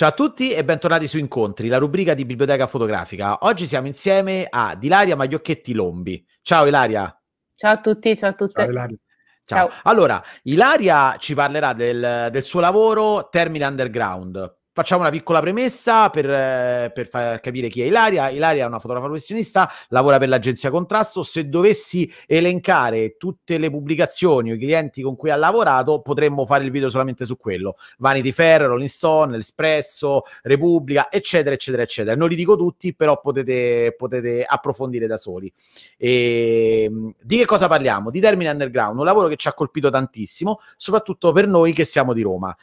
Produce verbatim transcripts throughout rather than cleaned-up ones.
Ciao a tutti e bentornati su Incontri, la rubrica di Biblioteca Fotografica. Oggi siamo insieme ad Ilaria Magliocchetti Lombi. Ciao Ilaria. Ciao a tutti, ciao a tutte. Ciao Ilaria. Ciao. Ciao. Allora, Ilaria ci parlerà del, del suo lavoro Termini Underground. Facciamo una piccola premessa per, per far capire chi è Ilaria. Ilaria è una fotografa professionista, lavora per l'agenzia Contrasto. Se dovessi elencare tutte le pubblicazioni o i clienti con cui ha lavorato, potremmo fare il video solamente su quello. Vanity Fair, Rolling Stone, L'Espresso, Repubblica, eccetera, eccetera, eccetera. Non li dico tutti, però potete, potete approfondire da soli. E di che cosa parliamo? Di Termini Underground, un lavoro che ci ha colpito tantissimo, soprattutto per noi che siamo di Roma.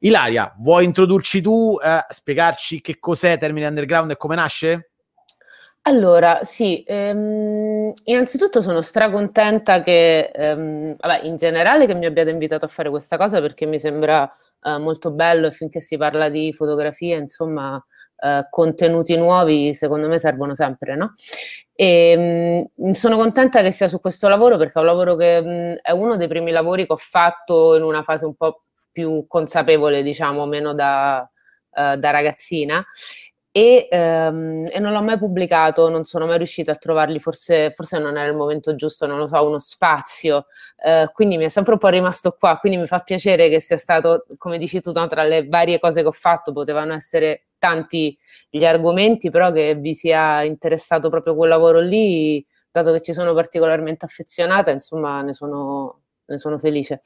Ilaria, vuoi introdurci tu, eh, spiegarci che cos'è Termini Underground e come nasce? Allora, sì, ehm, innanzitutto sono stracontenta che, ehm, vabbè, in generale che mi abbiate invitato a fare questa cosa, perché mi sembra eh, molto bello, finché si parla di fotografia, insomma, eh, contenuti nuovi secondo me servono sempre, no? E, mh, sono contenta che sia su questo lavoro, perché è un lavoro che mh, è uno dei primi lavori che ho fatto in una fase un po' più consapevole, diciamo, meno da, uh, da ragazzina, e, um, e non l'ho mai pubblicato, non sono mai riuscita a trovarli, forse, forse non era il momento giusto, non lo so, uno spazio, uh, quindi mi è sempre un po' rimasto qua, quindi mi fa piacere che sia stato, come dici tu, no, tra le varie cose che ho fatto, potevano essere tanti gli argomenti, però che vi sia interessato proprio quel lavoro lì, dato che ci sono particolarmente affezionata, insomma, ne sono... ne sono felice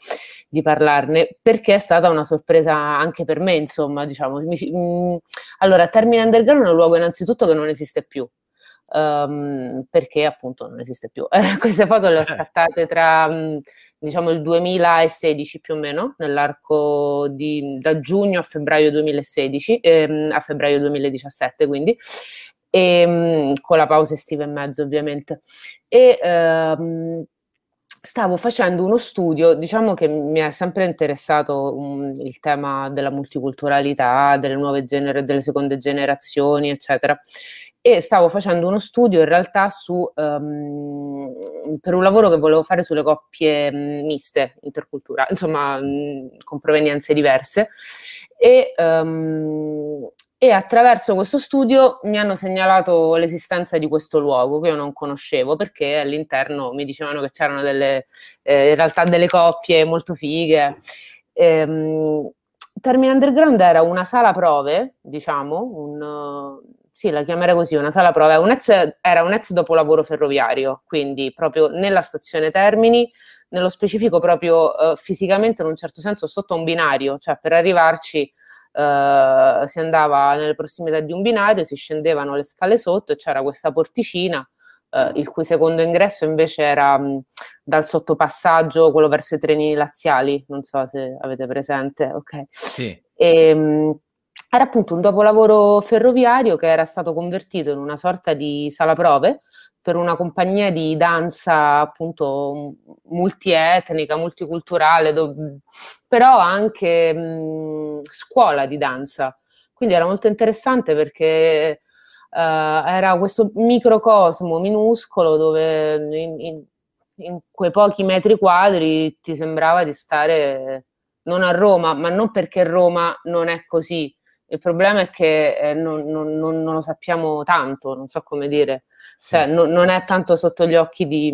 di parlarne, perché è stata una sorpresa anche per me, insomma, diciamo. Allora, Termini Underground è un luogo innanzitutto che non esiste più, um, perché appunto non esiste più. Queste foto le ho scattate tra, diciamo, il duemilasedici più o meno, nell'arco di, da giugno a febbraio duemilasedici, ehm, a febbraio duemiladiciassette, quindi, e, con la pausa estiva in mezzo, ovviamente. E... Ehm, Stavo facendo uno studio, diciamo che mi è sempre interessato um, il tema della multiculturalità, delle nuove generazioni, delle seconde generazioni, eccetera. E stavo facendo uno studio in realtà su, um, per un lavoro che volevo fare sulle coppie um, miste, interculturali, insomma, um, con provenienze diverse. E, um, e attraverso questo studio mi hanno segnalato l'esistenza di questo luogo che io non conoscevo, perché all'interno mi dicevano che c'erano delle, eh, in realtà delle coppie molto fighe. Ehm, Termini Underground era una sala prove, diciamo, un, sì, la chiamerei così, una sala prove, un ex, era un ex dopolavoro ferroviario, quindi proprio nella stazione Termini, nello specifico proprio eh, fisicamente in un certo senso sotto un binario, cioè per arrivarci Uh, si andava nelle prossimità di un binario, si scendevano le scale sotto e c'era questa porticina, uh, il cui secondo ingresso invece era mh, dal sottopassaggio, quello verso i treni laziali, non so se avete presente, ok? Sì. E, mh, era appunto un dopolavoro ferroviario che era stato convertito in una sorta di sala prove per una compagnia di danza appunto multietnica, multiculturale, dove, però anche mh, scuola di danza. Quindi era molto interessante perché uh, era questo microcosmo minuscolo dove in, in, in quei pochi metri quadri ti sembrava di stare non a Roma, ma non perché Roma non è così. Il problema è che eh, non, non, non lo sappiamo tanto, non so come dire. Cioè, no, non è tanto sotto gli occhi di,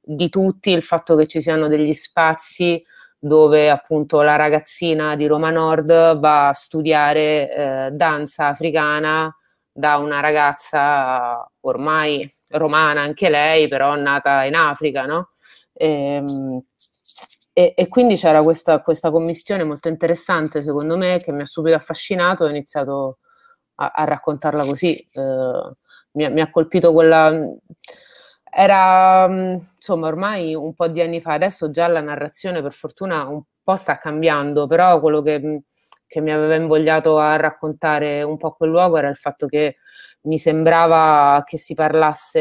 di tutti il fatto che ci siano degli spazi dove appunto la ragazzina di Roma Nord va a studiare eh, danza africana da una ragazza ormai romana anche lei, però nata in Africa, no? E, e, e quindi c'era questa, questa commistione molto interessante secondo me, che mi ha subito affascinato e ho iniziato a, a raccontarla così. Eh, Mi, mi ha colpito quella, era insomma ormai un po' di anni fa, adesso già la narrazione per fortuna un po' sta cambiando, però quello che, che mi aveva invogliato a raccontare un po' quel luogo era il fatto che mi sembrava che si parlasse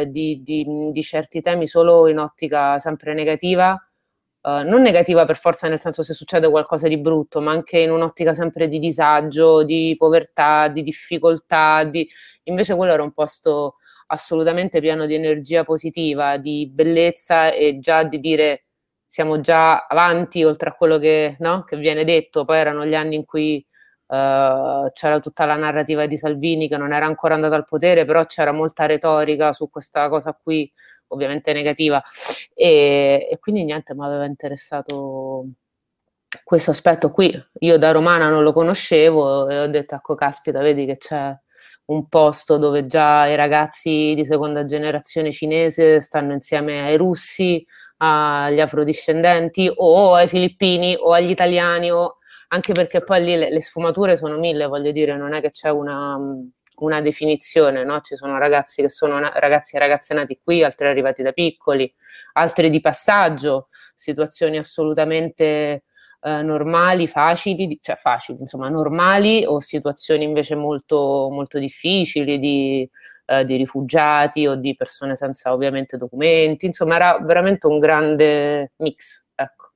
eh, di, di, di certi temi solo in ottica sempre negativa, eh, non negativa per forza nel senso se succede qualcosa di brutto, ma anche in un'ottica sempre di disagio, di povertà, di difficoltà, di... Invece quello era un posto assolutamente pieno di energia positiva, di bellezza e già di dire siamo già avanti oltre a quello che, no? Che viene detto. Poi erano gli anni in cui eh, c'era tutta la narrativa di Salvini che non era ancora andato al potere, però c'era molta retorica su questa cosa qui, ovviamente negativa, e, e quindi niente, mi aveva interessato questo aspetto qui. Io da romana non lo conoscevo e ho detto, ecco, caspita, vedi che c'è un posto dove già i ragazzi di seconda generazione cinese stanno insieme ai russi, agli afrodiscendenti, o ai filippini, o agli italiani, o... anche perché poi lì le, le sfumature sono mille, voglio dire, non è che c'è una, una definizione, no? Ci sono ragazzi che sono na- ragazzi e ragazze nati qui, altri arrivati da piccoli, altri di passaggio, situazioni assolutamente... Eh, normali, facili, cioè facili, insomma, normali, o situazioni invece molto, molto difficili di, eh, di rifugiati o di persone senza ovviamente documenti, insomma era veramente un grande mix, ecco.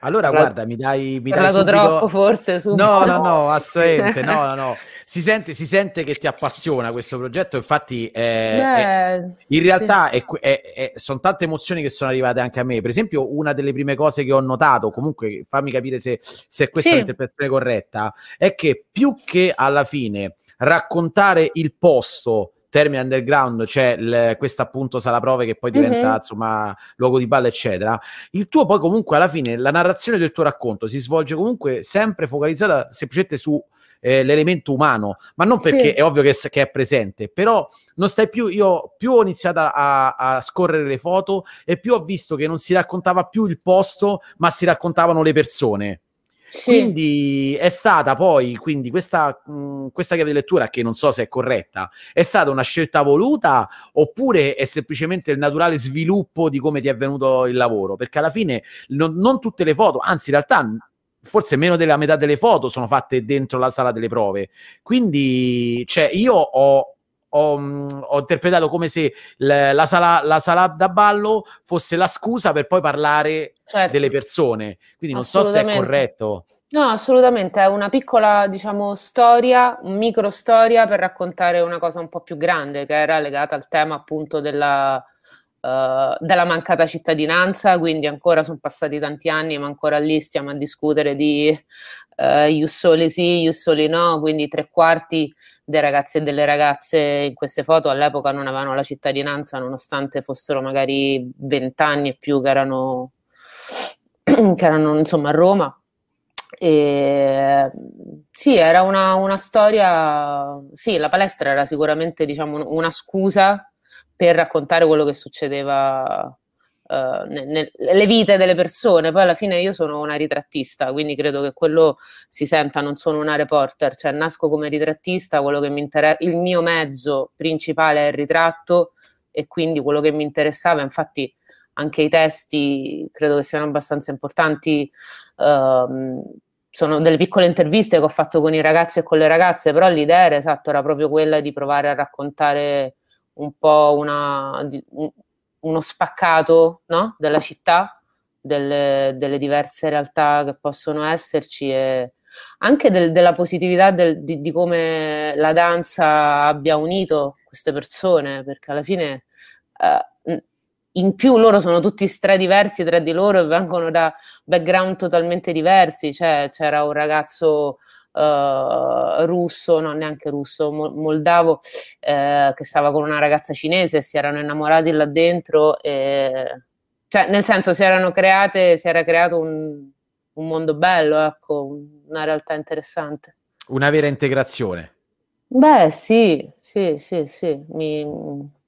Allora Parla... guarda, mi dai, mi dai subito... troppo forse subito. No, no, no, assolutamente, no, no, no. Si sente, si sente che ti appassiona questo progetto, infatti eh, Beh, è, in realtà sì. è, è, è, sono tante emozioni che sono arrivate anche a me. Per esempio, una delle prime cose che ho notato, comunque fammi capire se, se questa sì. è l'interpretazione corretta, è che più che alla fine raccontare il posto, Termini Underground, c'è cioè questa appunto sala prove che poi diventa mm-hmm. insomma luogo di ballo eccetera, il tuo poi comunque alla fine la narrazione del tuo racconto si svolge comunque sempre focalizzata semplicemente su eh, l'elemento umano, ma non perché sì. è ovvio che, che è presente, però non stai più, io più ho iniziato a, a scorrere le foto e più ho visto che non si raccontava più il posto ma si raccontavano le persone. Sì. Quindi è stata poi quindi questa, mh, questa chiave di lettura, che non so se è corretta, è stata una scelta voluta oppure è semplicemente il naturale sviluppo di come ti è venuto il lavoro? Perché alla fine non, non tutte le foto, anzi in realtà forse meno della metà delle foto sono fatte dentro la sala delle prove, quindi cioè, io ho Ho, ho interpretato come se la, la, sala, la sala da ballo fosse la scusa per poi parlare certo. delle persone, quindi non so se è corretto. No, assolutamente, è una piccola, diciamo, storia, un micro storia per raccontare una cosa un po' più grande che era legata al tema appunto della, uh, della mancata cittadinanza, quindi ancora sono passati tanti anni ma ancora lì stiamo a discutere di uh, ius soli sì, ius soli no, quindi tre quarti dei ragazzi e delle ragazze in queste foto all'epoca non avevano la cittadinanza, nonostante fossero magari vent'anni e più che erano, che erano insomma a Roma. E, sì, era una, una storia, sì, la palestra era sicuramente, diciamo, una scusa per raccontare quello che succedeva Uh, nelle vite delle persone. Poi alla fine io sono una ritrattista, quindi credo che quello si senta, non sono una reporter, cioè nasco come ritrattista, quello che mi inter- il mio mezzo principale è il ritratto e quindi quello che mi interessava, infatti anche i testi credo che siano abbastanza importanti, uh, sono delle piccole interviste che ho fatto con i ragazzi e con le ragazze, però l'idea era, esatto, era proprio quella di provare a raccontare un po' una... Di, un, uno spaccato, no? della città, delle, delle diverse realtà che possono esserci e anche del, della positività del, di, di come la danza abbia unito queste persone, perché alla fine eh, in più loro sono tutti stradiversi tra di loro e vengono da background totalmente diversi, cioè c'era un ragazzo Uh, russo, no neanche russo, mo- moldavo, eh, che stava con una ragazza cinese, si erano innamorati là dentro, e... cioè nel senso si erano create, si era creato un, un mondo bello, ecco, una realtà interessante. Una vera integrazione. Beh, sì, sì, sì, sì, mi,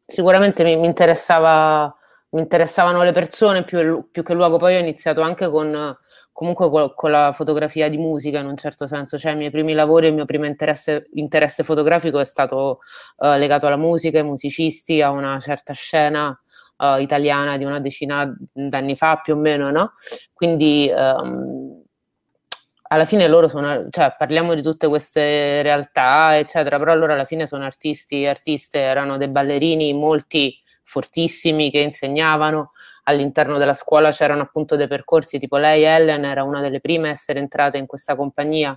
sicuramente mi, mi interessava, mi interessavano le persone più, più che il luogo. Poi ho iniziato anche con comunque con la fotografia di musica in un certo senso, cioè i miei primi lavori, il mio primo interesse, interesse fotografico è stato eh, legato alla musica, ai musicisti, a una certa scena eh, italiana di una decina d'anni fa più o meno, no? Quindi ehm, alla fine loro sono, cioè parliamo di tutte queste realtà eccetera, però loro alla fine sono artisti, artiste, erano dei ballerini, molti fortissimi che insegnavano. All'interno della scuola c'erano appunto dei percorsi, tipo lei, Ellen, era una delle prime a essere entrata in questa compagnia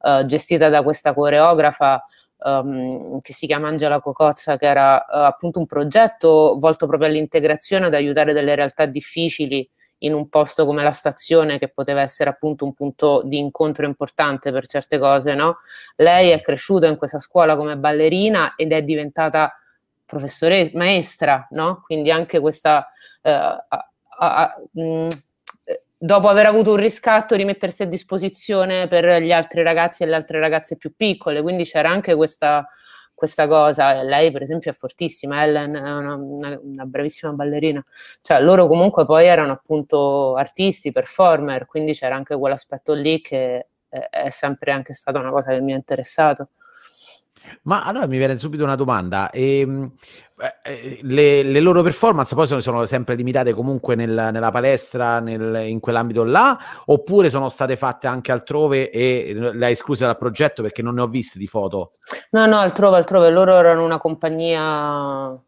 eh, gestita da questa coreografa um, che si chiama Angela Cocozza, che era eh, appunto un progetto volto proprio all'integrazione, ad aiutare delle realtà difficili in un posto come la stazione, che poteva essere appunto un punto di incontro importante per certe cose, no? Lei è cresciuta in questa scuola come ballerina ed è diventata professoressa, maestra, no? Quindi anche questa... Eh, a, a, mh, dopo aver avuto un riscatto, rimettersi a disposizione per gli altri ragazzi e le altre ragazze più piccole, quindi c'era anche questa, questa cosa. Lei per esempio è fortissima, Ellen è una, una, una bravissima ballerina, cioè loro comunque poi erano appunto artisti, performer, quindi c'era anche quell'aspetto lì che è, è sempre anche stata una cosa che mi ha interessato. Ma allora mi viene subito una domanda, e, eh, le, le loro performance poi sono, sono sempre limitate comunque nel, nella palestra, nel, in quell'ambito là, oppure sono state fatte anche altrove e le hai escluse dal progetto perché non ne ho viste di foto? No, no, altrove, altrove, loro erano una compagnia,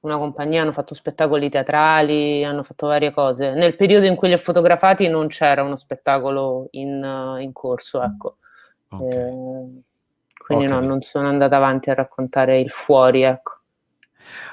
una compagnia, hanno fatto spettacoli teatrali, hanno fatto varie cose. Nel periodo in cui li ho fotografati non c'era uno spettacolo in, in corso, ecco. Okay. E... Quindi okay. No, non sono andata avanti a raccontare il fuori, ecco.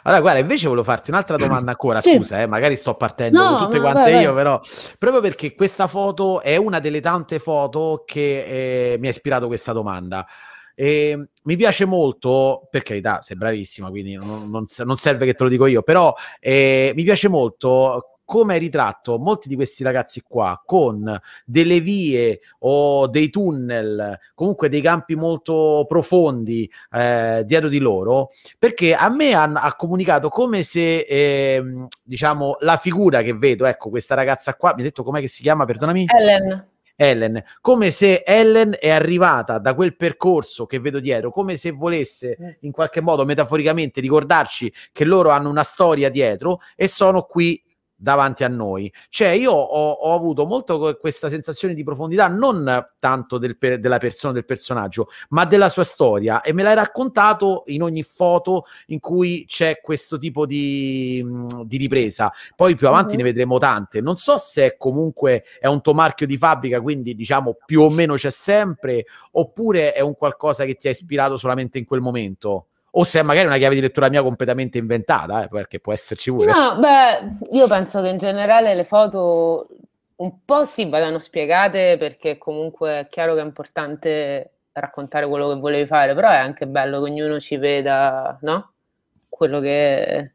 Allora, guarda, invece volevo farti un'altra domanda ancora, sì. Scusa, eh, magari sto partendo no, con tutte no, quante vai, io, vai. Però, proprio perché questa foto è una delle tante foto che eh, mi ha ispirato questa domanda. E mi piace molto, per carità, sei bravissima, quindi non, non, non serve che te lo dico io, però eh, mi piace molto... come hai ritratto molti di questi ragazzi qua con delle vie o dei tunnel, comunque dei campi molto profondi eh, dietro di loro, perché a me han, ha comunicato come se eh, diciamo la figura che vedo, ecco questa ragazza qua, mi hai detto com'è che si chiama, perdonami? Ellen. Ellen, come se Ellen è arrivata da quel percorso che vedo dietro, come se volesse in qualche modo metaforicamente ricordarci che loro hanno una storia dietro e sono qui davanti a noi. Cioè io ho, ho avuto molto questa sensazione di profondità, non tanto del, della persona, del personaggio, ma della sua storia, e me l'hai raccontato in ogni foto in cui c'è questo tipo di, di ripresa. Poi più avanti mm-hmm. ne vedremo tante, non so se comunque è un tuo marchio di fabbrica, quindi diciamo più o meno c'è sempre, oppure è un qualcosa che ti ha ispirato solamente in quel momento, o se è magari una chiave di lettura mia completamente inventata, eh, perché può esserci pure. No, beh, io penso che in generale le foto un po' si vadano spiegate, perché comunque è chiaro che è importante raccontare quello che volevi fare, però è anche bello che ognuno ci veda, no? Quello che...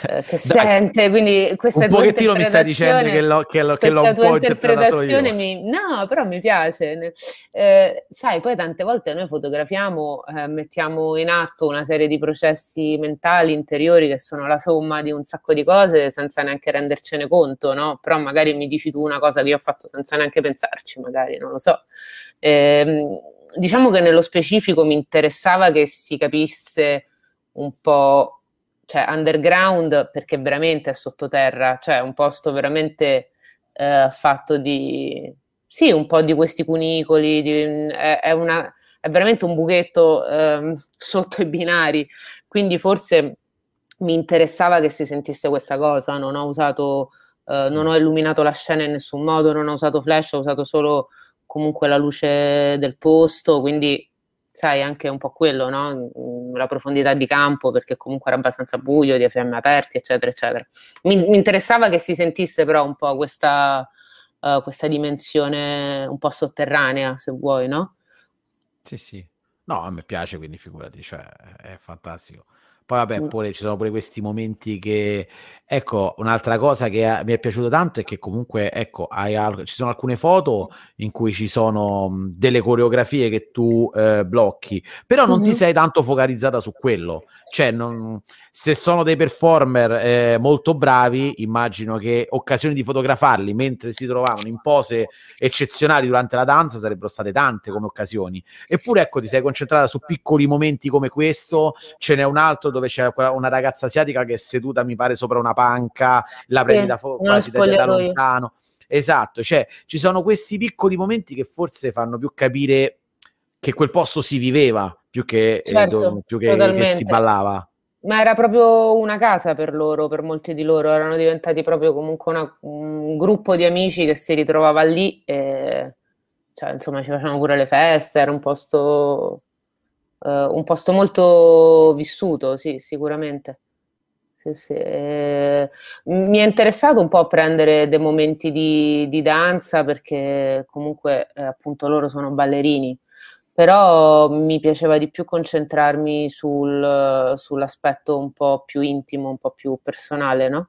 che Dai, sente, quindi questa un tua pochettino mi stai dicendo che l'ho, che l'ho, che l'ho un po' interpretata solo io. Mi, no, però mi piace, eh, sai, poi tante volte noi fotografiamo, eh, mettiamo in atto una serie di processi mentali, interiori, che sono la somma di un sacco di cose senza neanche rendercene conto, no? Però magari mi dici tu una cosa che io ho fatto senza neanche pensarci, magari, non lo so. Eh, diciamo che nello specifico mi interessava che si capisse un po', cioè underground, perché veramente è sottoterra, cioè un posto veramente eh, fatto di, sì, un po' di questi cunicoli, di, è, è, una, è veramente un buchetto eh, sotto i binari, quindi forse mi interessava che si sentisse questa cosa. Non ho usato, eh, non ho illuminato la scena in nessun modo, non ho usato flash, ho usato solo comunque la luce del posto, quindi... sai, anche un po' quello, no? La profondità di campo, perché comunque era abbastanza buio, di F M aperti, eccetera, eccetera. Mi, mi interessava che si sentisse però un po' questa, uh, questa dimensione un po' sotterranea, se vuoi, no? Sì, sì. No, a me piace, quindi figurati, cioè, è fantastico. Poi vabbè, pure, ci sono pure questi momenti che... Ecco, un'altra cosa che mi è piaciuto tanto è che comunque, ecco, hai al... ci sono alcune foto in cui ci sono delle coreografie che tu eh, blocchi, però non mm-hmm. ti sei tanto focalizzata su quello. Cioè, non... se sono dei performer eh, molto bravi, immagino che occasioni di fotografarli mentre si trovavano in pose eccezionali durante la danza sarebbero state tante come occasioni. Eppure, ecco, ti sei concentrata su piccoli momenti come questo. Ce n'è un altro dove c'è una ragazza asiatica che è seduta, mi pare, sopra una panca, la prendi eh, da, fo- quasi da, da lontano. Esatto, cioè ci sono questi piccoli momenti che forse fanno più capire che quel posto si viveva più che, certo, eh, più che, che si ballava. Ma era proprio una casa per loro, per molti di loro, erano diventati proprio comunque una, un gruppo di amici che si ritrovava lì e, cioè, insomma, ci facevano pure le feste, era un posto eh, un posto molto vissuto, sì, sicuramente. Sì, sì. Eh, mi è interessato un po' prendere dei momenti di, di danza, perché comunque eh, appunto loro sono ballerini, però mi piaceva di più concentrarmi sul, sull'aspetto un po' più intimo, un po' più personale, no?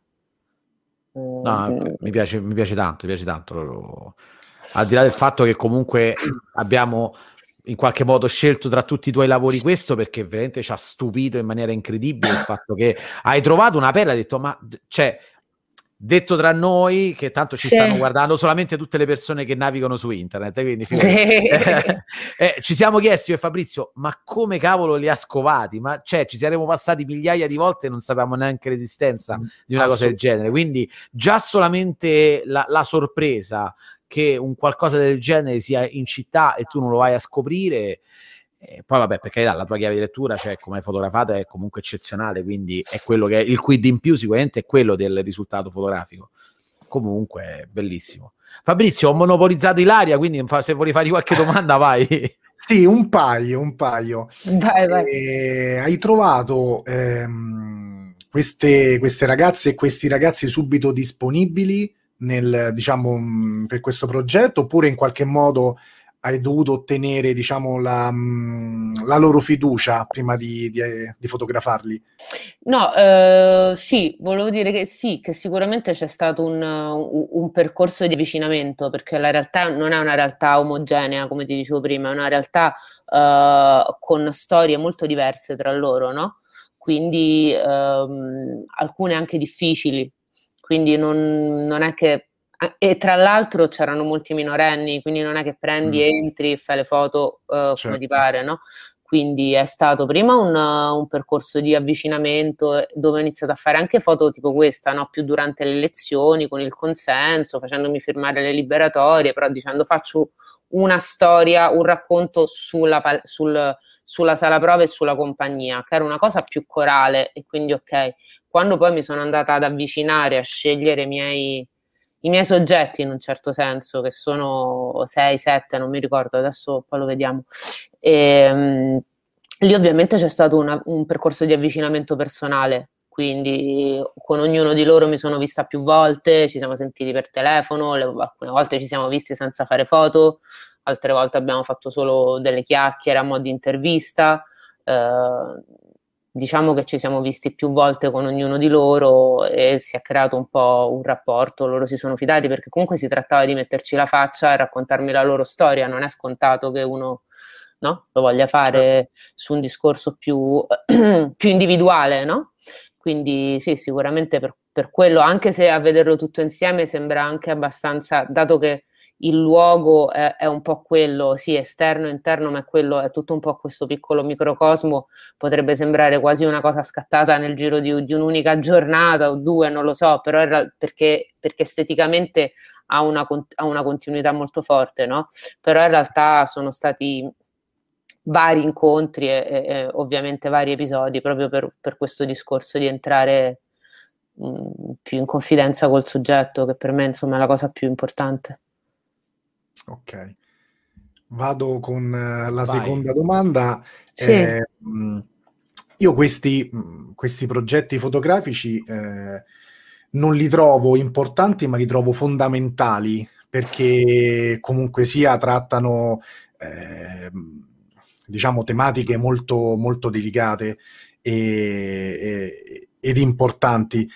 Eh, no, mi piace, mi piace tanto, mi piace tanto. Al di là del fatto che comunque abbiamo in qualche modo scelto tra tutti i tuoi lavori questo, perché veramente ci ha stupito in maniera incredibile il fatto che hai trovato una perla, hai detto ma cioè, detto tra noi che tanto ci sì. stanno guardando solamente tutte le persone che navigano su internet, eh, quindi sì. eh, eh, ci siamo chiesti io e Fabrizio ma come cavolo li ha scovati, ma cioè ci saremmo passati migliaia di volte e non sapevamo neanche l'esistenza mm, di una cosa del genere, quindi già solamente la, la sorpresa che un qualcosa del genere sia in città e tu non lo vai a scoprire, eh, poi vabbè, perché là, la tua chiave di lettura, cioè come hai fotografato, è comunque eccezionale, quindi è quello che è il quid in più sicuramente è quello del risultato fotografico, comunque bellissimo. Fabrizio, ho monopolizzato Ilaria, quindi se vuoi fare qualche domanda vai. Sì, un paio, un paio. Vai, vai. Eh, hai trovato ehm, queste, queste ragazze e questi ragazzi subito disponibili nel, diciamo, per questo progetto, oppure in qualche modo hai dovuto ottenere, diciamo, la, la loro fiducia prima di, di, di fotografarli? No, eh, sì, volevo dire che sì, che sicuramente c'è stato un, un percorso di avvicinamento, perché la realtà non è una realtà omogenea, come ti dicevo prima, è una realtà eh, con storie molto diverse tra loro, no? Quindi ehm, alcune anche difficili. Quindi non, non è che... E tra l'altro c'erano molti minorenni, quindi non è che prendi, mm. entri e fai le foto uh, certo. come ti pare, no? Quindi è stato prima un, uh, un percorso di avvicinamento dove ho iniziato a fare anche foto tipo questa, no? Più durante le lezioni, con il consenso, facendomi firmare le liberatorie, però dicendo faccio una storia, un racconto sulla, pal- sul, sulla sala prove e sulla compagnia, che era una cosa più corale e quindi ok... Quando poi mi sono andata ad avvicinare, a scegliere i miei, i miei soggetti, in un certo senso, che sono sei, sette, non mi ricordo, adesso poi lo vediamo. E, um, lì ovviamente c'è stato una, un percorso di avvicinamento personale, quindi con ognuno di loro mi sono vista più volte, ci siamo sentiti per telefono, le, alcune volte ci siamo visti senza fare foto, altre volte abbiamo fatto solo delle chiacchiere a mo' di intervista, eh, diciamo che ci siamo visti più volte con ognuno di loro e si è creato un po' un rapporto, loro si sono fidati perché comunque si trattava di metterci la faccia e raccontarmi la loro storia, non è scontato che uno, no, lo voglia fare su un discorso più, più individuale, no? Quindi sì, sicuramente per, per quello, anche se a vederlo tutto insieme sembra anche abbastanza, dato che il luogo è, è un po' quello, sì, esterno, interno, ma è quello, è tutto un po' questo piccolo microcosmo, potrebbe sembrare quasi una cosa scattata nel giro di, di un'unica giornata o due, non lo so, però era perché, perché esteticamente ha una, ha una continuità molto forte, no? Però in realtà sono stati vari incontri e, e, e ovviamente vari episodi, proprio per, per questo discorso di entrare mh, più in confidenza col soggetto, che per me insomma è la cosa più importante. Ok, vado con uh, la Vai. seconda domanda. Sì. Eh, mh, io questi, mh, questi progetti fotografici eh, non li trovo importanti, ma li trovo fondamentali, perché comunque sia trattano eh, diciamo tematiche molto, molto delicate e, e, ed importanti.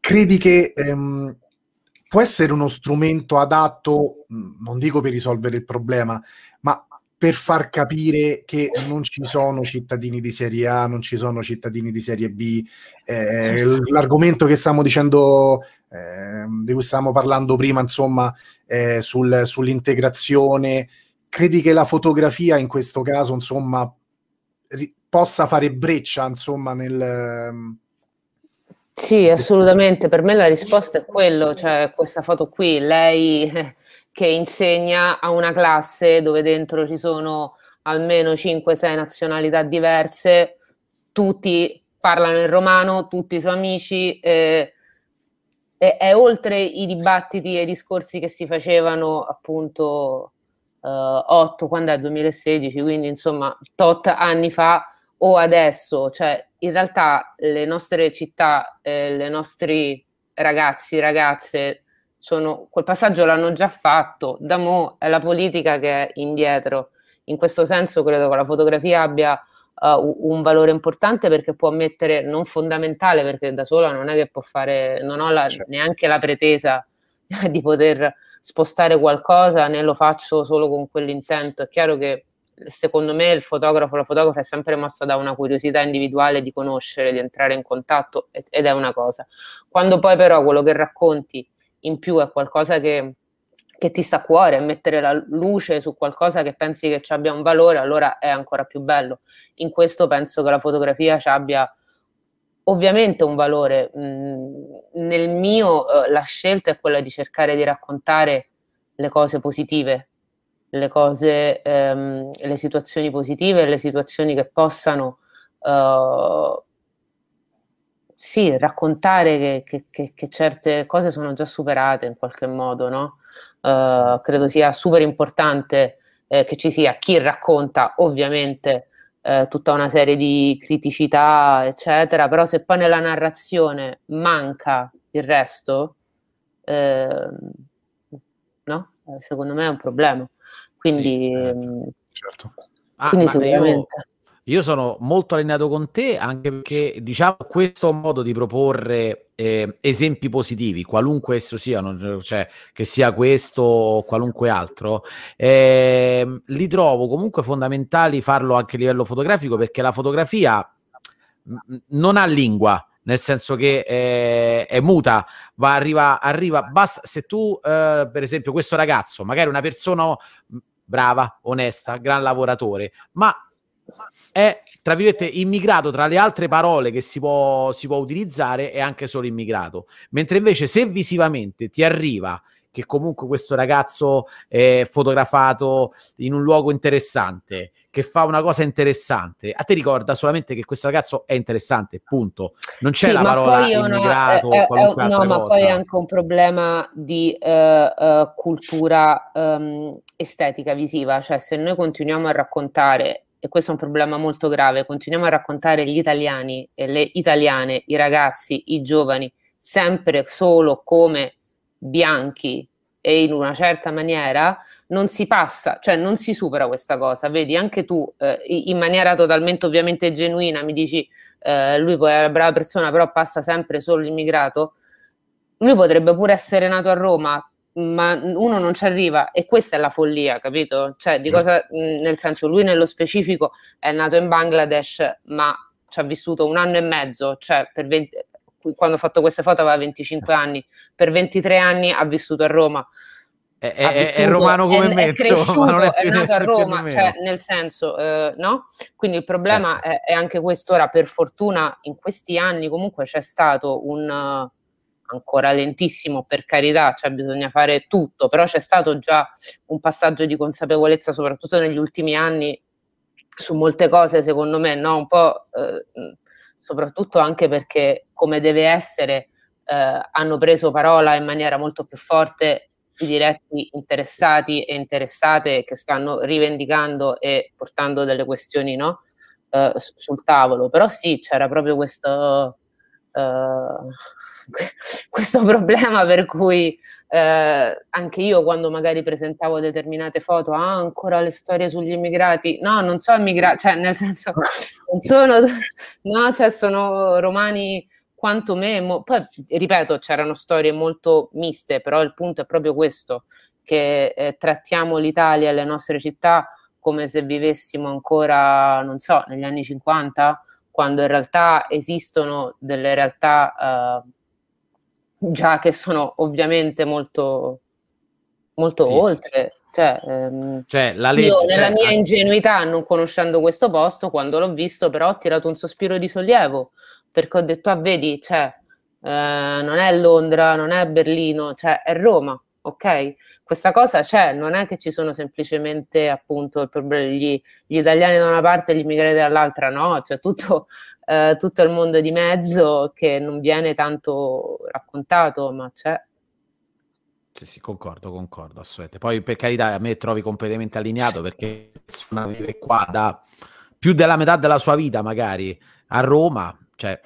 Credi che... Ehm, può essere uno strumento adatto, non dico per risolvere il problema, ma per far capire che non ci sono cittadini di serie A, non ci sono cittadini di serie B. Eh, sì, sì. L'argomento che stiamo dicendo, eh, di cui stavamo parlando prima, insomma, eh, sul, sull'integrazione, credi che la fotografia in questo caso, insomma, ri- possa fare breccia, insomma, nel... Sì, assolutamente, per me la risposta è quello, cioè questa foto qui, lei che insegna a una classe dove dentro ci sono almeno cinque sei nazionalità diverse, tutti parlano in romano, tutti i suoi amici, eh, è, è oltre i dibattiti e i discorsi che si facevano appunto eh, otto, quando è duemilasedici, quindi insomma tot anni fa o adesso, cioè in realtà le nostre città, eh, le nostri ragazzi, ragazze, sono, quel passaggio l'hanno già fatto, da mo' è la politica che è indietro. In questo senso credo che la fotografia abbia uh, un valore importante, perché può mettere, non fondamentale, perché da sola non è che può fare, non ho la, neanche la pretesa di poter spostare qualcosa, né lo faccio solo con quell'intento. È chiaro che secondo me il fotografo, la fotografa è sempre mossa da una curiosità individuale di conoscere, di entrare in contatto, ed è una cosa. Quando poi però quello che racconti in più è qualcosa che, che ti sta a cuore, mettere la luce su qualcosa che pensi che ci abbia un valore, allora è ancora più bello. In questo penso che la fotografia ci abbia ovviamente un valore. Nel mio la scelta è quella di cercare di raccontare le cose positive, le cose, ehm, le situazioni positive, le situazioni che possano eh, sì, raccontare che, che, che, che certe cose sono già superate in qualche modo, no? Eh, credo sia super importante eh, che ci sia chi racconta ovviamente eh, tutta una serie di criticità, eccetera, però se poi nella narrazione manca il resto, eh, no? Secondo me è un problema. Quindi, sì, certo. Ah, quindi sicuramente. Io, io sono molto allineato con te, anche perché diciamo questo modo di proporre eh, esempi positivi, qualunque esso siano, cioè che sia questo o qualunque altro, eh, li trovo comunque fondamentali farlo anche a livello fotografico, perché la fotografia non ha lingua, nel senso che eh, è muta, va, arriva, arriva basta, se tu eh, per esempio questo ragazzo, magari una persona brava, onesta, gran lavoratore, ma è, tra virgolette, immigrato, tra le altre parole che si può, si può utilizzare, è anche solo immigrato. Mentre invece se visivamente ti arriva che comunque questo ragazzo è fotografato in un luogo interessante, che fa una cosa interessante, a te ricorda solamente che questo ragazzo è interessante, punto. Non c'è sì, la parola immigrato o qualunque altra cosa. No, ma poi è anche un problema di eh, eh, cultura ehm, estetica visiva, cioè se noi continuiamo a raccontare, e questo è un problema molto grave, continuiamo a raccontare gli italiani e le italiane, i ragazzi, i giovani, sempre solo come bianchi e in una certa maniera, non si passa, cioè non si supera questa cosa. Vedi, anche tu eh, in maniera totalmente ovviamente genuina mi dici eh, lui poi è una brava persona, però passa sempre solo l'immigrato. Lui potrebbe pure essere nato a Roma, ma uno non ci arriva, e questa è la follia, capito? Cioè di cosa, mh, nel senso, lui nello specifico è nato in Bangladesh, ma ci ha vissuto un anno e mezzo, cioè per venti quando ho fatto queste foto aveva venticinque anni, per ventitré anni ha vissuto a Roma, è, è, vissuto, è romano come è, mezzo, è cresciuto, ma non è, più, è nato a Roma, cioè, nel senso, eh, no? Quindi il problema certo. è, è anche questo. Ora, per fortuna in questi anni comunque c'è stato un, ancora lentissimo per carità, cioè bisogna fare tutto, però c'è stato già un passaggio di consapevolezza, soprattutto negli ultimi anni, su molte cose secondo me, no? Un po'... Eh, soprattutto anche perché, come deve essere, eh, hanno preso parola in maniera molto più forte i diretti interessati e interessate che stanno rivendicando e portando delle questioni, no? eh, sul tavolo. Però sì, c'era proprio questo, eh, questo problema per cui eh, anche io quando magari presentavo determinate foto, ah, ancora le storie sugli immigrati, no, non so immigrati, cioè nel senso... Sono, no, cioè sono romani quanto me, mo, poi ripeto c'erano storie molto miste, però il punto è proprio questo, che eh, trattiamo l'Italia e le nostre città come se vivessimo ancora, non so, negli anni cinquanta, quando in realtà esistono delle realtà eh, già che sono ovviamente molto... molto sì, oltre sì, sì. Cioè, ehm, cioè, la legge, io nella cioè, mia ingenuità, non conoscendo questo posto, quando l'ho visto però ho tirato un sospiro di sollievo, perché ho detto ah vedi, cioè, eh, non è Londra, non è Berlino, cioè è Roma, ok? Questa cosa c'è, non è che ci sono semplicemente appunto gli, gli italiani da una parte e gli immigrati dall'altra, no? C'è cioè, tutto, eh, tutto il mondo di mezzo che non viene tanto raccontato, ma c'è. Sì, sì, concordo, concordo, assolutamente. Poi per carità, a me trovi completamente allineato, perché vive qua da più della metà della sua vita magari a Roma, cioè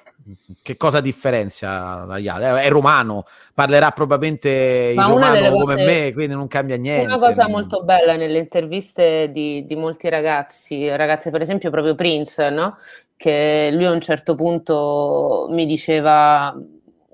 che cosa differenzia la Iale? È romano, parlerà probabilmente in romano come cose, me, quindi non cambia niente. Una cosa molto bella nelle interviste di, di molti ragazzi, ragazze per esempio proprio Prince, no? Che lui a un certo punto mi diceva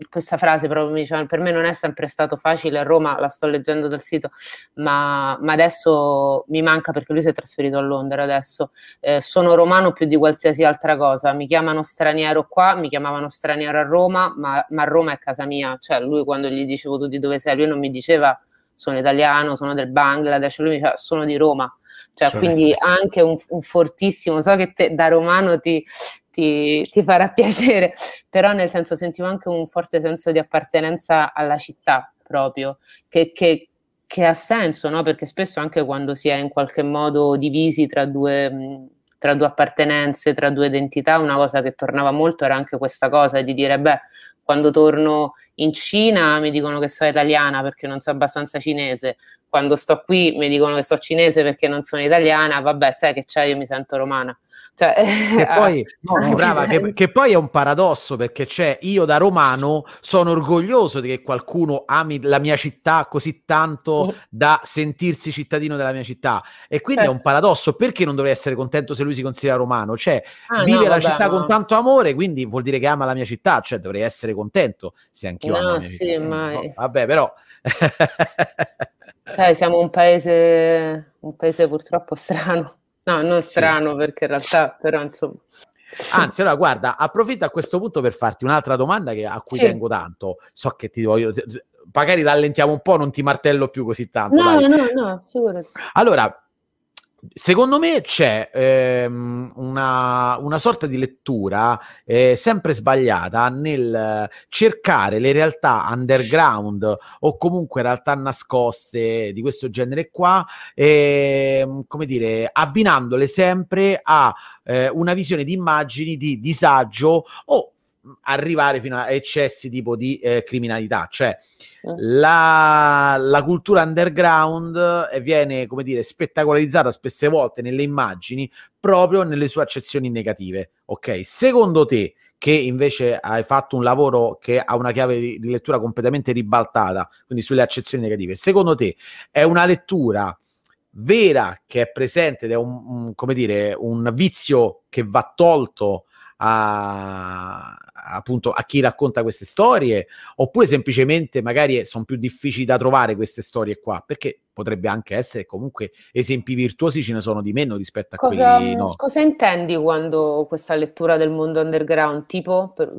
questa frase, proprio mi diceva: per me non è sempre stato facile a Roma, la sto leggendo dal sito, ma, ma adesso mi manca, perché lui si è trasferito a Londra adesso, eh, sono romano più di qualsiasi altra cosa, mi chiamano straniero qua, mi chiamavano straniero a Roma, ma, ma Roma è casa mia. Cioè lui, quando gli dicevo tu di dove sei, lui non mi diceva sono italiano, sono del Bangladesh, lui mi diceva sono di Roma, cioè, cioè. Quindi anche un, un fortissimo, so che te, da romano ti... Ti, ti farà piacere, però nel senso sentivo anche un forte senso di appartenenza alla città proprio, che, che, che ha senso, no? Perché spesso anche quando si è in qualche modo divisi tra due, tra due appartenenze, tra due identità, una cosa che tornava molto era anche questa cosa di dire: beh, quando torno in Cina mi dicono che sono italiana perché non so abbastanza cinese, quando sto qui mi dicono che sono cinese perché non sono italiana, vabbè, sai che c'è, io mi sento romana. Cioè, che, poi, no, no, brava, che, che poi è un paradosso, perché c'è, io da romano sono orgoglioso di che qualcuno ami la mia città così tanto da sentirsi cittadino della mia città, e quindi certo. È un paradosso, perché non dovrei essere contento se lui si considera romano? Cioè, ah, vive no, la vabbè, città no. con tanto amore, quindi vuol dire che ama la mia città, cioè dovrei essere contento se anch'io no, amo la mia sì, città. Mai. Vabbè, però sai, siamo un paese un paese purtroppo strano. No, non strano, sì. Perché in realtà, però insomma... Anzi, allora guarda, approfitto a questo punto per farti un'altra domanda che, a cui sì. tengo tanto. So che ti voglio... Magari rallentiamo un po', non ti martello più così tanto. No, dai. no, no, figurati. Allora, secondo me c'è ehm, una, una sorta di lettura eh, sempre sbagliata nel cercare le realtà underground o comunque realtà nascoste di questo genere qua, ehm, come dire, abbinandole sempre a eh, una visione di immagini di disagio o arrivare fino a eccessi tipo di eh, criminalità. Cioè eh. la, la cultura underground viene, come dire, spettacolarizzata spesse volte nelle immagini proprio nelle sue accezioni negative. Ok, secondo te, che invece hai fatto un lavoro che ha una chiave di, di lettura completamente ribaltata, quindi sulle accezioni negative, secondo te è una lettura vera che è presente ed è un, un, come dire, un vizio che va tolto a, appunto, a chi racconta queste storie, oppure semplicemente magari sono più difficili da trovare queste storie qua, perché potrebbe anche essere comunque esempi virtuosi ce ne sono di meno rispetto a cosa, quelli no. Cosa intendi quando questa lettura del mondo underground, tipo per,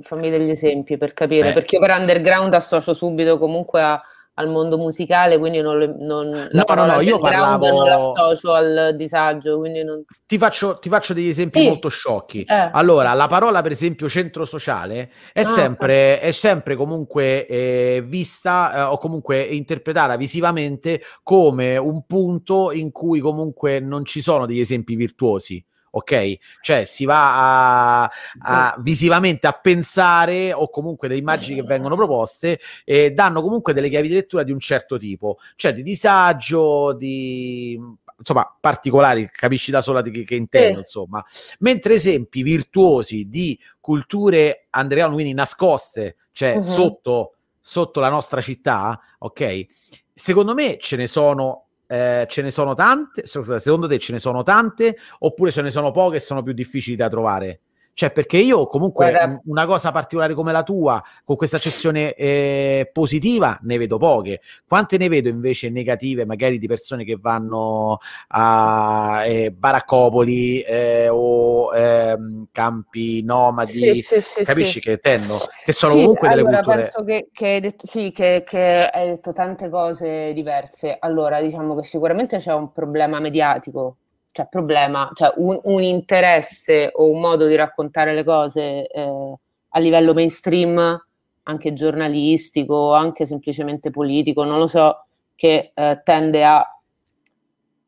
fammi degli esempi per capire, eh. perché io per underground associo subito comunque a al mondo musicale, quindi non, le, non no, no, no, io parlavo, non l'associo al disagio, quindi non... ti, faccio, ti faccio degli esempi sì. molto sciocchi eh. Allora, la parola per esempio centro sociale è, ah, sempre, okay. è sempre comunque eh, vista eh, o comunque interpretata visivamente come un punto in cui comunque non ci sono degli esempi virtuosi. Ok, cioè si va a, a visivamente a pensare, o comunque le immagini che vengono proposte eh, danno comunque delle chiavi di lettura di un certo tipo, cioè di disagio, di insomma particolari, capisci da sola di che, che intendo, eh. insomma, mentre esempi virtuosi di culture underground, quindi nascoste, cioè uh-huh. sotto, sotto la nostra città, ok, secondo me ce ne sono. Eh, ce ne sono tante? Secondo te ce ne sono tante, oppure ce ne sono poche e sono più difficili da trovare? Cioè, perché io comunque Guarda. una cosa particolare come la tua, con questa accezione eh, positiva, ne vedo poche. Quante ne vedo invece negative, magari di persone che vanno a eh, baraccopoli eh, o eh, campi nomadi, sì, sì, sì, capisci sì. che intendo? Che sono sì, comunque delle allora, culture. Penso che, che hai detto, sì, che, che hai detto tante cose diverse. Allora, diciamo che sicuramente c'è un problema mediatico. Cioè, problema, cioè un, un interesse o un modo di raccontare le cose eh, a livello mainstream, anche giornalistico, anche semplicemente politico, non lo so, che eh, tende a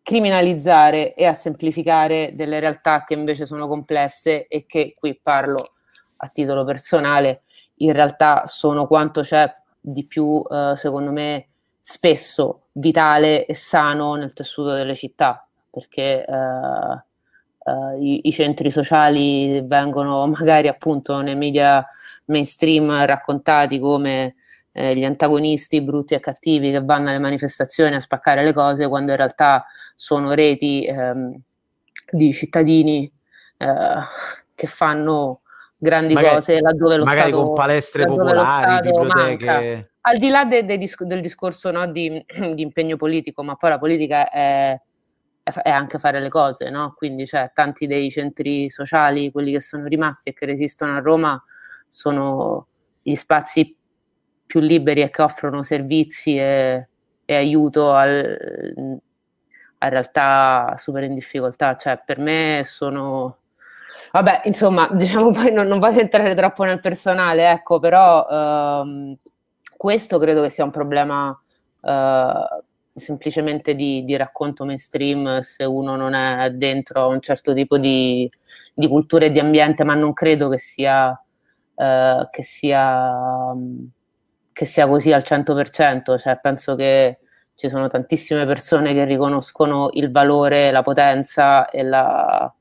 criminalizzare e a semplificare delle realtà che invece sono complesse e che, qui parlo a titolo personale, in realtà sono quanto c'è di più, eh, secondo me, spesso vitale e sano nel tessuto delle città. Perché eh, uh, i, i centri sociali vengono magari appunto nei media mainstream raccontati come eh, gli antagonisti brutti e cattivi che vanno alle manifestazioni a spaccare le cose, quando in realtà sono reti ehm, di cittadini eh, che fanno grandi magari, cose laddove lo magari Stato, con palestre popolari, biblioteche manca. Al di là de, de disc- del discorso no, di, di impegno politico, ma poi la politica è, è anche fare le cose, no? Quindi cioè, tanti dei centri sociali, quelli che sono rimasti e che resistono a Roma, sono gli spazi più liberi e che offrono servizi e, e aiuto al, a realtà super in difficoltà. Cioè per me sono... Vabbè, insomma, diciamo poi non, non vado a entrare troppo nel personale, ecco, però ehm, questo credo che sia un problema eh, semplicemente di, di racconto mainstream, se uno non è dentro a un certo tipo di, di cultura e di ambiente, ma non credo che sia, eh, che sia, che sia così al cento per cento, cioè penso che ci sono tantissime persone che riconoscono il valore, la potenza e la...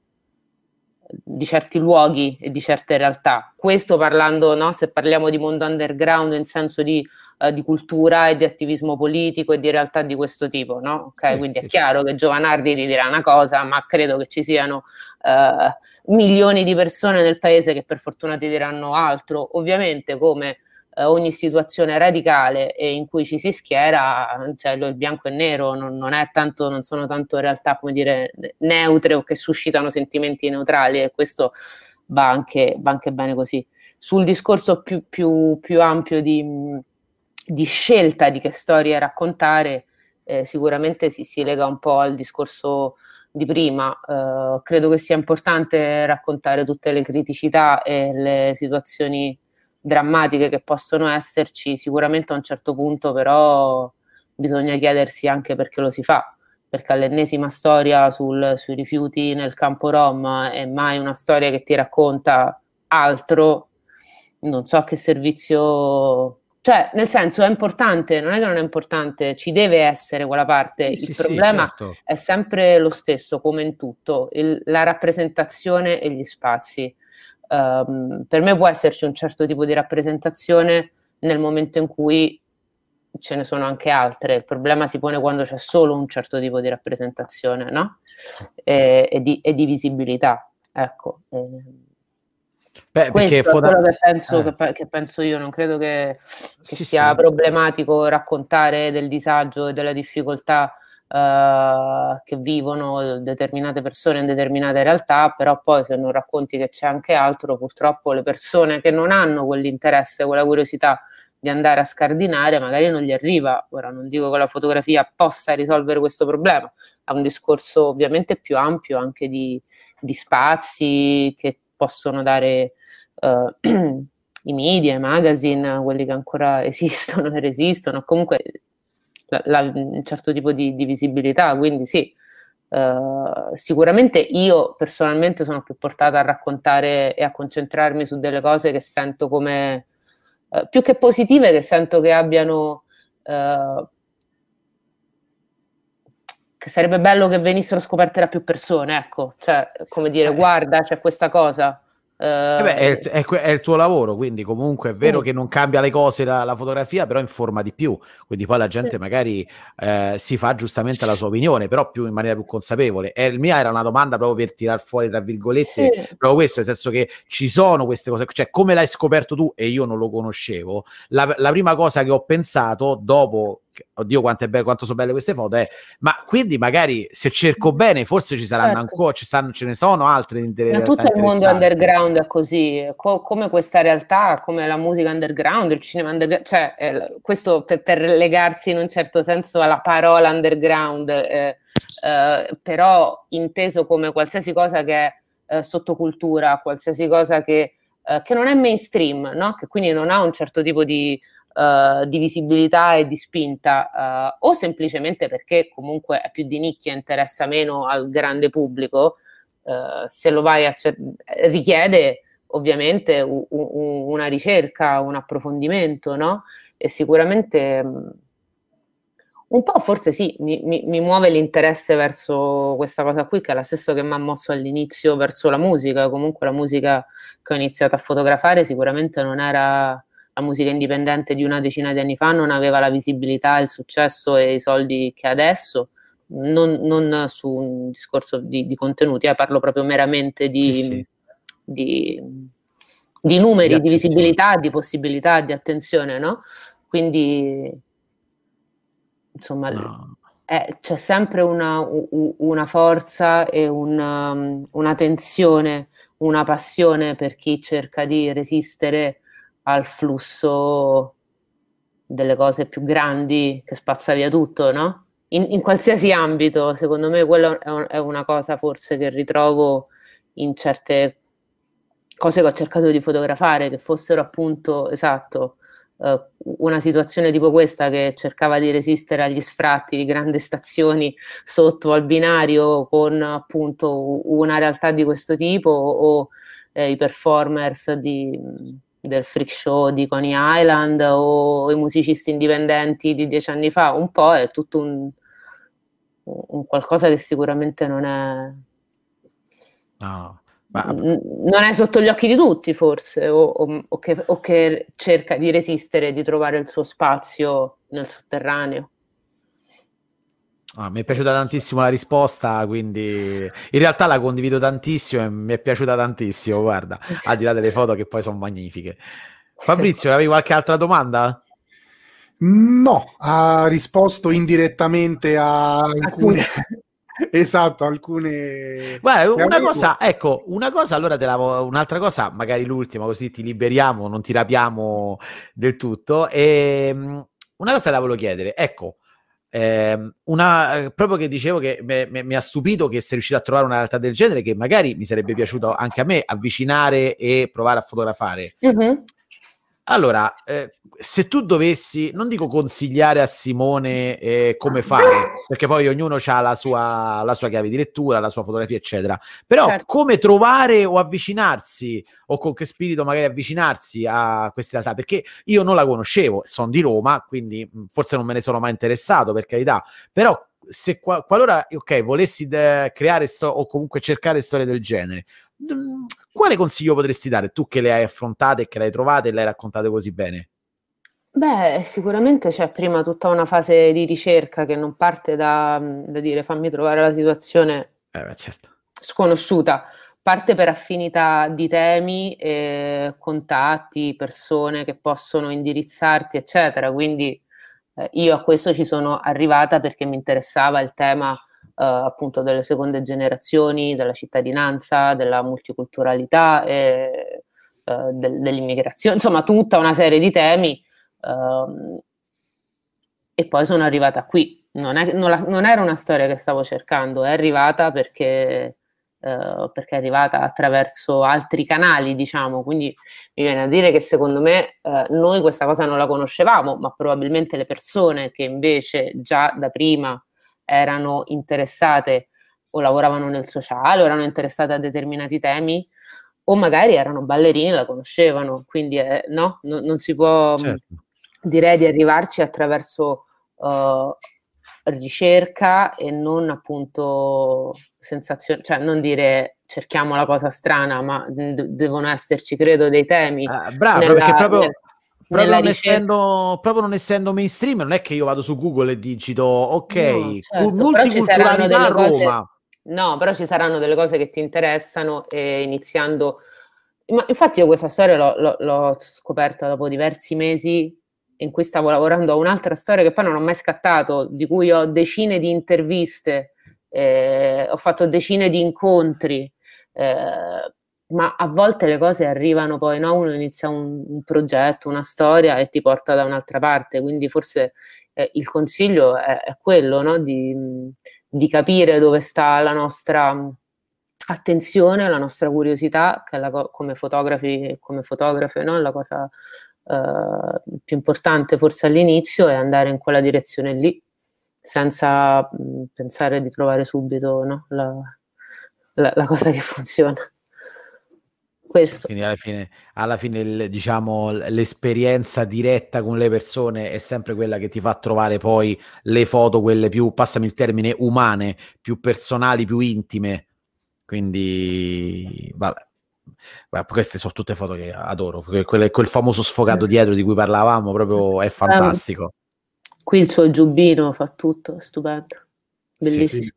di certi luoghi e di certe realtà. Questo parlando, no, se parliamo di mondo underground in senso di, eh, di cultura e di attivismo politico e di realtà di questo tipo, no? Okay, sì, quindi sì, è chiaro sì. Che Giovanardi ti dirà una cosa, ma credo che ci siano eh, milioni di persone nel paese che per fortuna ti diranno altro. Ovviamente come eh, ogni situazione radicale e in cui ci si schiera, cioè lo, il bianco e nero non, non è tanto, non sono tanto realtà, come dire, neutre o che suscitano sentimenti neutrali, e questo va anche, va anche bene così. Sul discorso più, più, più ampio di, di scelta di che storie raccontare, eh, sicuramente si, si lega un po' al discorso di prima. Eh, credo che sia importante raccontare tutte le criticità e le situazioni drammatiche che possono esserci, sicuramente a un certo punto però bisogna chiedersi anche perché lo si fa, perché all'ennesima storia sul, sui rifiuti nel campo rom è mai una storia che ti racconta altro, non so che servizio, cioè nel senso è importante, non è che non è importante, ci deve essere quella parte, sì, il sì, problema sì, certo. È sempre lo stesso come in tutto, il, la rappresentazione e gli spazi. Um, per me può esserci un certo tipo di rappresentazione nel momento in cui ce ne sono anche altre. Il problema si pone quando c'è solo un certo tipo di rappresentazione, no? E, e, di, e di visibilità, ecco. E, beh, questo è foda- quello che penso, eh. che, che penso io. Non credo che, che sì, sia sì. problematico raccontare del disagio e della difficoltà Uh, che vivono determinate persone in determinate realtà, però poi se non racconti che c'è anche altro, purtroppo le persone che non hanno quell'interesse, quella curiosità di andare a scardinare, magari non gli arriva. Ora non dico che la fotografia possa risolvere questo problema, è un discorso ovviamente più ampio anche di, di spazi che possono dare uh, i media, i magazine, quelli che ancora esistono e resistono, comunque La, la, un certo tipo di, di visibilità, quindi sì, uh, sicuramente io personalmente sono più portata a raccontare e a concentrarmi su delle cose che sento come, uh, più che positive, che sento che abbiano, uh, che sarebbe bello che venissero scoperte da più persone, ecco, cioè come dire, guarda c'è questa cosa. Eh beh, è, è, è il tuo lavoro, quindi comunque è vero sì. che non cambia le cose la, la fotografia, però informa di più, quindi poi la gente sì. magari eh, si fa giustamente la sua opinione, però più in maniera più consapevole. E il mia era una domanda proprio per tirar fuori tra virgolette sì. proprio questo, nel senso che ci sono queste cose, cioè come l'hai scoperto tu e io non lo conoscevo, la, la prima cosa che ho pensato dopo, oddio quanto, è be- quanto sono belle queste foto, eh. ma quindi magari se cerco bene forse ci saranno certo. ancora, ci stanno, ce ne sono altre inter- ma tutto il mondo underground è così, co- come questa realtà, come la musica underground, il cinema underground, cioè eh, questo per, per legarsi in un certo senso alla parola underground, eh, eh, però inteso come qualsiasi cosa che è eh, sottocultura, qualsiasi cosa che, eh, che non è mainstream, no? Che quindi non ha un certo tipo di Uh, di visibilità e di spinta, uh, o semplicemente perché comunque è più di nicchia, interessa meno al grande pubblico, uh, se lo vai a cer- richiede ovviamente u- u- una ricerca, un approfondimento, no? E sicuramente mh, Un po' forse sì, mi, mi, mi muove l'interesse verso questa cosa qui, che è la stessa che mi ha mosso all'inizio verso la musica. Comunque la musica che ho iniziato a fotografare sicuramente non era la musica indipendente di una decina di anni fa, non aveva la visibilità, il successo e i soldi che adesso, non, non su un discorso di, di contenuti, eh, parlo proprio meramente di, sì, sì. di, di numeri, di, di visibilità, di possibilità, di attenzione, no? Quindi... Insomma, no. eh, c'è sempre una, u, una forza e un, una tensione, una passione per chi cerca di resistere al flusso delle cose più grandi che spazza via tutto, no? In, in qualsiasi ambito, secondo me quella è, un, è una cosa forse che ritrovo in certe cose che ho cercato di fotografare, che fossero appunto, esatto, una situazione tipo questa che cercava di resistere agli sfratti di grandi stazioni sotto al binario, con appunto una realtà di questo tipo, o eh, i performers di, del freak show di Coney Island, o i musicisti indipendenti di dieci anni fa. Un po' è tutto un, un qualcosa che sicuramente non è no. Ma... non è sotto gli occhi di tutti forse, o, o, o, che, o che cerca di resistere, di trovare il suo spazio nel sotterraneo. Ah, mi è piaciuta tantissimo la risposta, quindi in realtà la condivido tantissimo e mi è piaciuta tantissimo, guarda, al di là delle foto che poi sono magnifiche. Fabrizio, avevi qualche altra domanda? No, ha risposto indirettamente a alcune... Esatto, alcune... Guarda, una cosa, ecco, una cosa, allora te la un'altra cosa, magari l'ultima, così ti liberiamo, non ti rapiamo del tutto. E una cosa la volevo chiedere, ecco, eh, una, proprio che dicevo che me, me, mi ha stupito che sei riuscito a trovare una realtà del genere che magari mi sarebbe piaciuto anche a me avvicinare e provare a fotografare. Mm-hmm. Allora, eh, se tu dovessi, non dico consigliare a Simone eh, come fare, perché poi ognuno ha la sua, la sua chiave di lettura, la sua fotografia, eccetera, però certo. Come trovare o avvicinarsi, o con che spirito magari avvicinarsi a queste realtà, perché io non la conoscevo, sono di Roma, quindi forse non me ne sono mai interessato, per carità, però se qual- qualora ok, volessi de- creare sto- o comunque cercare storie del genere, quale consiglio potresti dare tu che le hai affrontate, che le hai trovate e le hai raccontate così bene? Beh, sicuramente c'è prima tutta una fase di ricerca che non parte da, da dire fammi trovare la situazione eh beh, certo. sconosciuta, parte per affinità di temi, eh, contatti, persone che possono indirizzarti, eccetera. Quindi eh, io a questo ci sono arrivata perché mi interessava il tema Uh, appunto delle seconde generazioni, della cittadinanza, della multiculturalità, e, uh, de- dell'immigrazione, insomma tutta una serie di temi, uh, e poi sono arrivata qui. Non, è, non, la, non era una storia che stavo cercando, è arrivata perché, uh, perché è arrivata attraverso altri canali, diciamo, quindi mi viene a dire che secondo me uh, noi questa cosa non la conoscevamo, ma probabilmente le persone che invece già da prima erano interessate o lavoravano nel sociale, o erano interessate a determinati temi, o magari erano ballerini e la conoscevano, quindi eh, no, no, non si può, certo. Direi di arrivarci attraverso uh, ricerca e non appunto sensazione, cioè non dire cerchiamo la cosa strana, ma d- devono esserci, credo, dei temi. Ah, bravo, nella, perché proprio... Nel... Proprio non, essendo, proprio non essendo mainstream, non è che io vado su Google e digito ok, no, certo, multiculturalità a Roma. No, però ci saranno delle cose che ti interessano, e iniziando... Ma infatti io questa storia l'ho, l'ho, l'ho scoperta dopo diversi mesi, in cui stavo lavorando a un'altra storia che poi non ho mai scattato, di cui ho decine di interviste, eh, ho fatto decine di incontri, eh, ma a volte le cose arrivano poi, no? Uno inizia un, un progetto, una storia e ti porta da un'altra parte, quindi forse eh, il consiglio è, è quello, no? Di, di capire dove sta la nostra attenzione, la nostra curiosità, che è la co- come fotografi, come fotografe, no? La cosa eh, più importante forse all'inizio è andare in quella direzione lì, senza mh, pensare di trovare subito, no? la, la, la cosa che funziona. Questo. Quindi alla fine, alla fine il, diciamo, l'esperienza diretta con le persone è sempre quella che ti fa trovare poi le foto, quelle più, passami il termine, umane, più personali, più intime. Quindi vabbè. Beh, queste sono tutte foto che adoro, quel, quel famoso sfocato dietro di cui parlavamo, proprio è fantastico. Qui il suo giubbino fa tutto, stupendo, bellissimo. Sì, sì.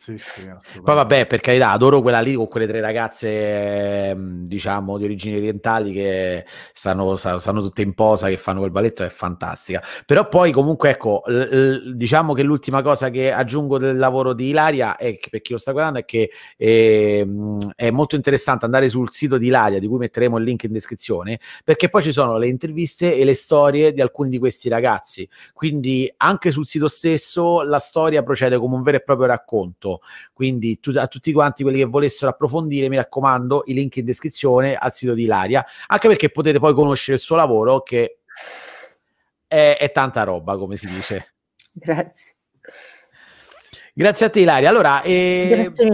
Sì, sì, poi vabbè, per carità, adoro quella lì con quelle tre ragazze, diciamo, di origini orientali che stanno, stanno tutte in posa, che fanno quel balletto, è fantastica. Però poi comunque, ecco, diciamo che l'ultima cosa che aggiungo del lavoro di Ilaria, è che, per chi lo sta guardando, è che è, è molto interessante andare sul sito di Ilaria, di cui metteremo il link in descrizione, perché poi ci sono le interviste e le storie di alcuni di questi ragazzi, quindi anche sul sito stesso la storia procede come un vero e proprio racconto. Quindi tu, a tutti quanti quelli che volessero approfondire, mi raccomando, i link in descrizione al sito di Ilaria, anche perché potete poi conoscere il suo lavoro, che è, è tanta roba, come si dice. Grazie, grazie a te Ilaria. Allora eh, ti,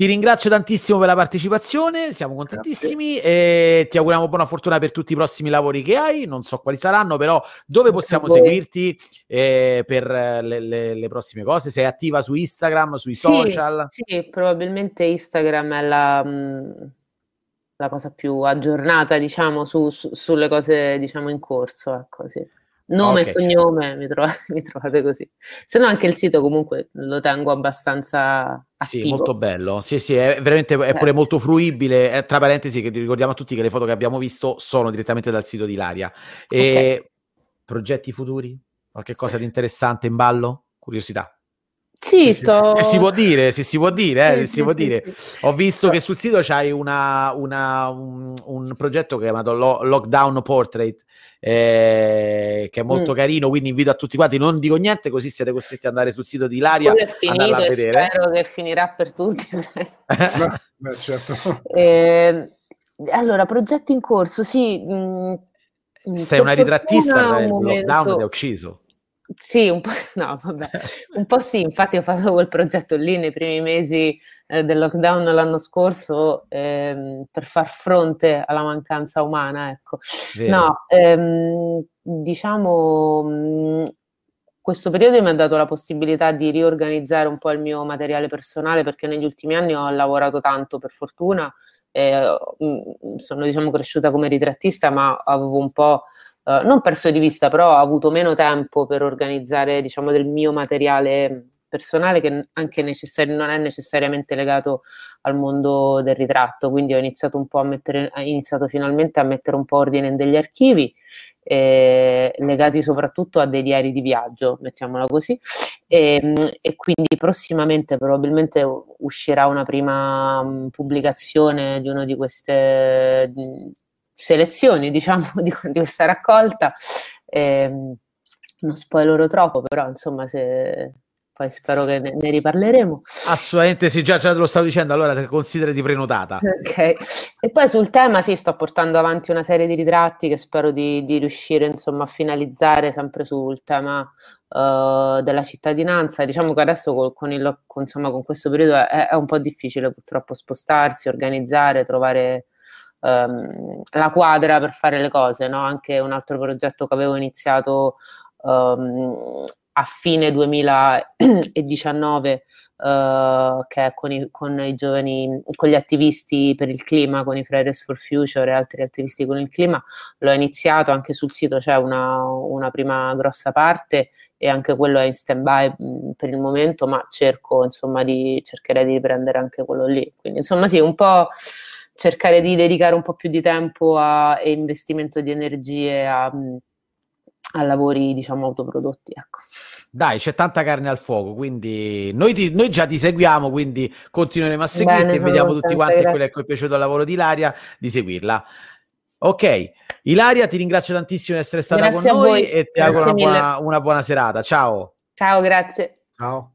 ti ringrazio tantissimo per la partecipazione, siamo contentissimi e ti auguriamo buona fortuna per tutti i prossimi lavori che hai, non so quali saranno, però dove possiamo seguirti Eh, per le, le, le prossime cose? Sei attiva su Instagram, sui sì, social? Sì, probabilmente Instagram è la, la cosa più aggiornata, diciamo, su, su, sulle cose, diciamo, in corso, ecco, sì. Nome okay. e cognome mi trovate, mi trovate così. Se no anche il sito comunque lo tengo abbastanza attivo. Sì, molto bello. Sì, sì, è veramente è pure molto fruibile. È, tra parentesi, che ti ricordiamo a tutti che le foto che abbiamo visto sono direttamente dal sito di Ilaria. E okay. Progetti futuri? Qualche cosa di interessante in ballo? Curiosità. Sì, sto... se si può dire, se si può dire, eh, se si può dire. Ho visto che sul sito c'hai una, una, un, un progetto che è chiamato Lockdown Portrait, eh, che è molto mm. carino, quindi invito a tutti quanti, non dico niente, così siete costretti ad andare sul sito di Ilaria, è finito, andarla a vedere. Spero che finirà per tutti. No, beh, certo. Eh, allora, progetti in corso, sì... Mh, sei una ritrattista, un il momento... lockdown ti ha ucciso. Sì, un po', no, vabbè. Un po' sì, infatti ho fatto quel progetto lì nei primi mesi eh, del lockdown l'anno scorso ehm, per far fronte alla mancanza umana, ecco. Vero. No, ehm, diciamo mh, questo periodo mi ha dato la possibilità di riorganizzare un po' il mio materiale personale, perché negli ultimi anni ho lavorato tanto, per fortuna. Eh, sono, diciamo, cresciuta come ritrattista, ma avevo un po' eh, non perso di vista, però ho avuto meno tempo per organizzare, diciamo, del mio materiale personale, che anche necessari- non è necessariamente legato al mondo del ritratto. Quindi ho iniziato un po' a mettere ho iniziato finalmente a mettere un po' ordine degli archivi, eh, legati soprattutto a dei diari di viaggio, mettiamola così. E, e quindi prossimamente probabilmente uscirà una prima mh, pubblicazione di una di queste mh, selezioni, diciamo, di, di questa raccolta. E, mh, non spoilerò troppo, però insomma, se... poi spero che ne, ne riparleremo. Assolutamente sì, già, già te lo stavo dicendo, allora considerati prenotata. Ok, e poi sul tema sì, sto portando avanti una serie di ritratti che spero di, di riuscire, insomma, a finalizzare, sempre sul tema Uh, della cittadinanza. Diciamo che adesso con, con, il, con, insomma, con questo periodo è, è un po' difficile purtroppo spostarsi, organizzare, trovare um, la quadra per fare le cose, no? Anche un altro progetto che avevo iniziato um, a fine duemiladiciannove, uh, che è con i, con i giovani, con gli attivisti per il clima, con i Fridays for Future e altri attivisti con il clima, l'ho iniziato, anche sul sito c'è una, una prima grossa parte, e anche quello è in stand-by per il momento, ma cerco, insomma, di cercherei di riprendere anche quello lì. Quindi, insomma, sì, un po' cercare di dedicare un po' più di tempo a, e investimento di energie a, a lavori, diciamo, autoprodotti, ecco. Dai, c'è tanta carne al fuoco, quindi noi, ti, noi già ti seguiamo, quindi continueremo a seguirti. Bene, e vediamo tutti quanti quello che è piaciuto al lavoro di Ilaria, di seguirla. Ok, Ilaria, ti ringrazio tantissimo di essere stata grazie con noi, e ti grazie auguro una buona, una buona serata. Ciao. Ciao, grazie. Ciao.